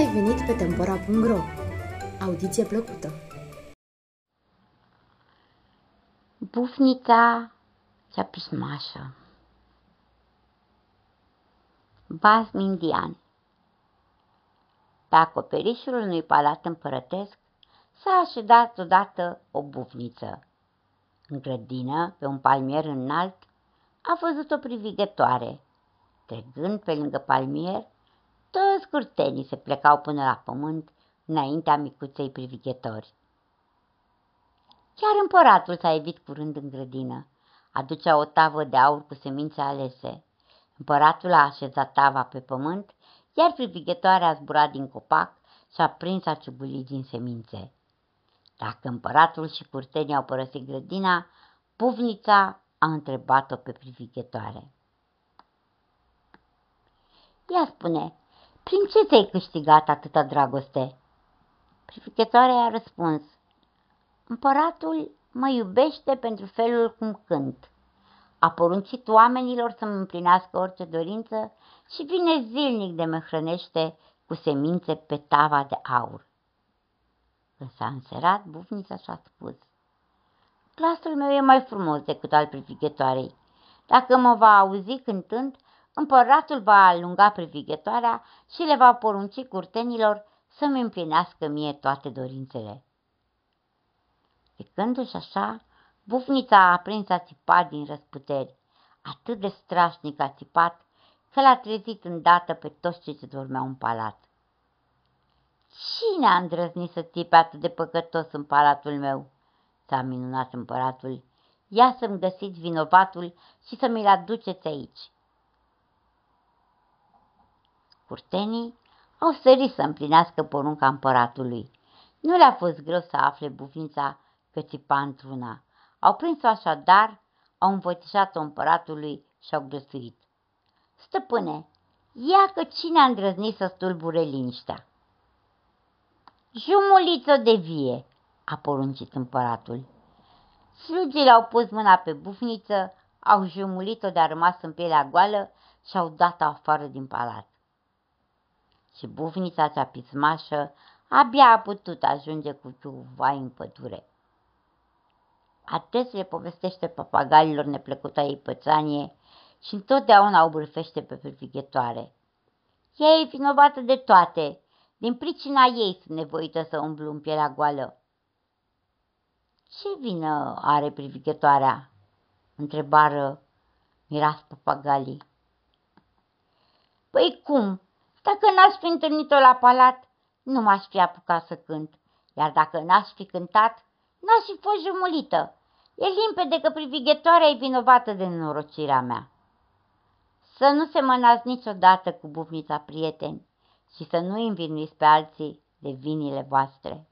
ai venit pe Tempora.ro! Audiție plăcută! Bufnița cea pismașă. Basm indian. Pe acoperișul unui palat împărătesc s-a așezat odată o bufniță. În grădină, pe un palmier înalt, a văzut o privighetoare. Trecând pe lângă palmier, toți curtenii se plecau până la pământ înaintea micuței privighetori. Chiar împăratul s-a evit curând în grădină. Aducea o tavă de aur cu semințe alese. Împăratul a așezat tava pe pământ, iar privighetoarea a zburat din copac și a prins a ciugulit din semințe. Dacă împăratul și curtenii au părăsit grădina, bufnița a întrebat-o pe privighetoare. Ea spune, prin ce ți-ai câștigat atâta dragoste? Privighetoarea i-a răspuns, împăratul mă iubește pentru felul cum cânt. A poruncit oamenilor să-mi împlinească orice dorință și vine zilnic de mă hrănește cu semințe pe tava de aur. Când s-a înserat, bufnița și-a spus, glasul meu e mai frumos decât al privighetoarei. Dacă mă va auzi cântând, împăratul va alunga privighetoarea și le va porunci curtenilor să-mi împlinească mie toate dorințele. Ficându-și așa, bufnița a prins a țipat din răsputeri. Atât de strașnic a țipat că l-a trezit îndată pe toți cei ce dormeau în palat. Cine a îndrăznit să țipe atât de păcătos în palatul meu? S-a minunat împăratul. Ia să-mi găsiți vinovatul și să mi-l aduceți aici. Curtenii au sărit să împlinească porunca împăratului. Nu le-a fost greu să afle bufnița că țipa într-una. Au prins-o așadar, au învățat-o împăratului și au glăsuit. Stăpâne, ia că cine a îndrăznit să stulbure liniștea? Jumuliți-o de vie, a poruncit împăratul. Slugii l-au pus mâna pe bufniță, au jumulit-o de-a rămas în pielea goală și au dat-o afară din palat. Și bufnița cea pismașă abia a putut ajunge cu vai în pădure. Ades le povestește papagalilor neplăcuta ei pățanie și întotdeauna o bârfește pe privighetoare. Ea e vinovată de toate, din pricina ei sunt nevoită să umblu în pielea goală. Ce vină are privighetoarea? Întrebară miras papagalii. Păi cum? Dacă n-aș fi întâlnit-o la palat, nu m-aș fi apucat să cânt, iar dacă n-aș fi cântat, n-aș fi fost jumulită. E limpede că privighetoarea e vinovată de nenorocirea mea. Să nu se mânați niciodată cu bufnița, prieteni, și să nu-i învinuiți pe alții de vinile voastre.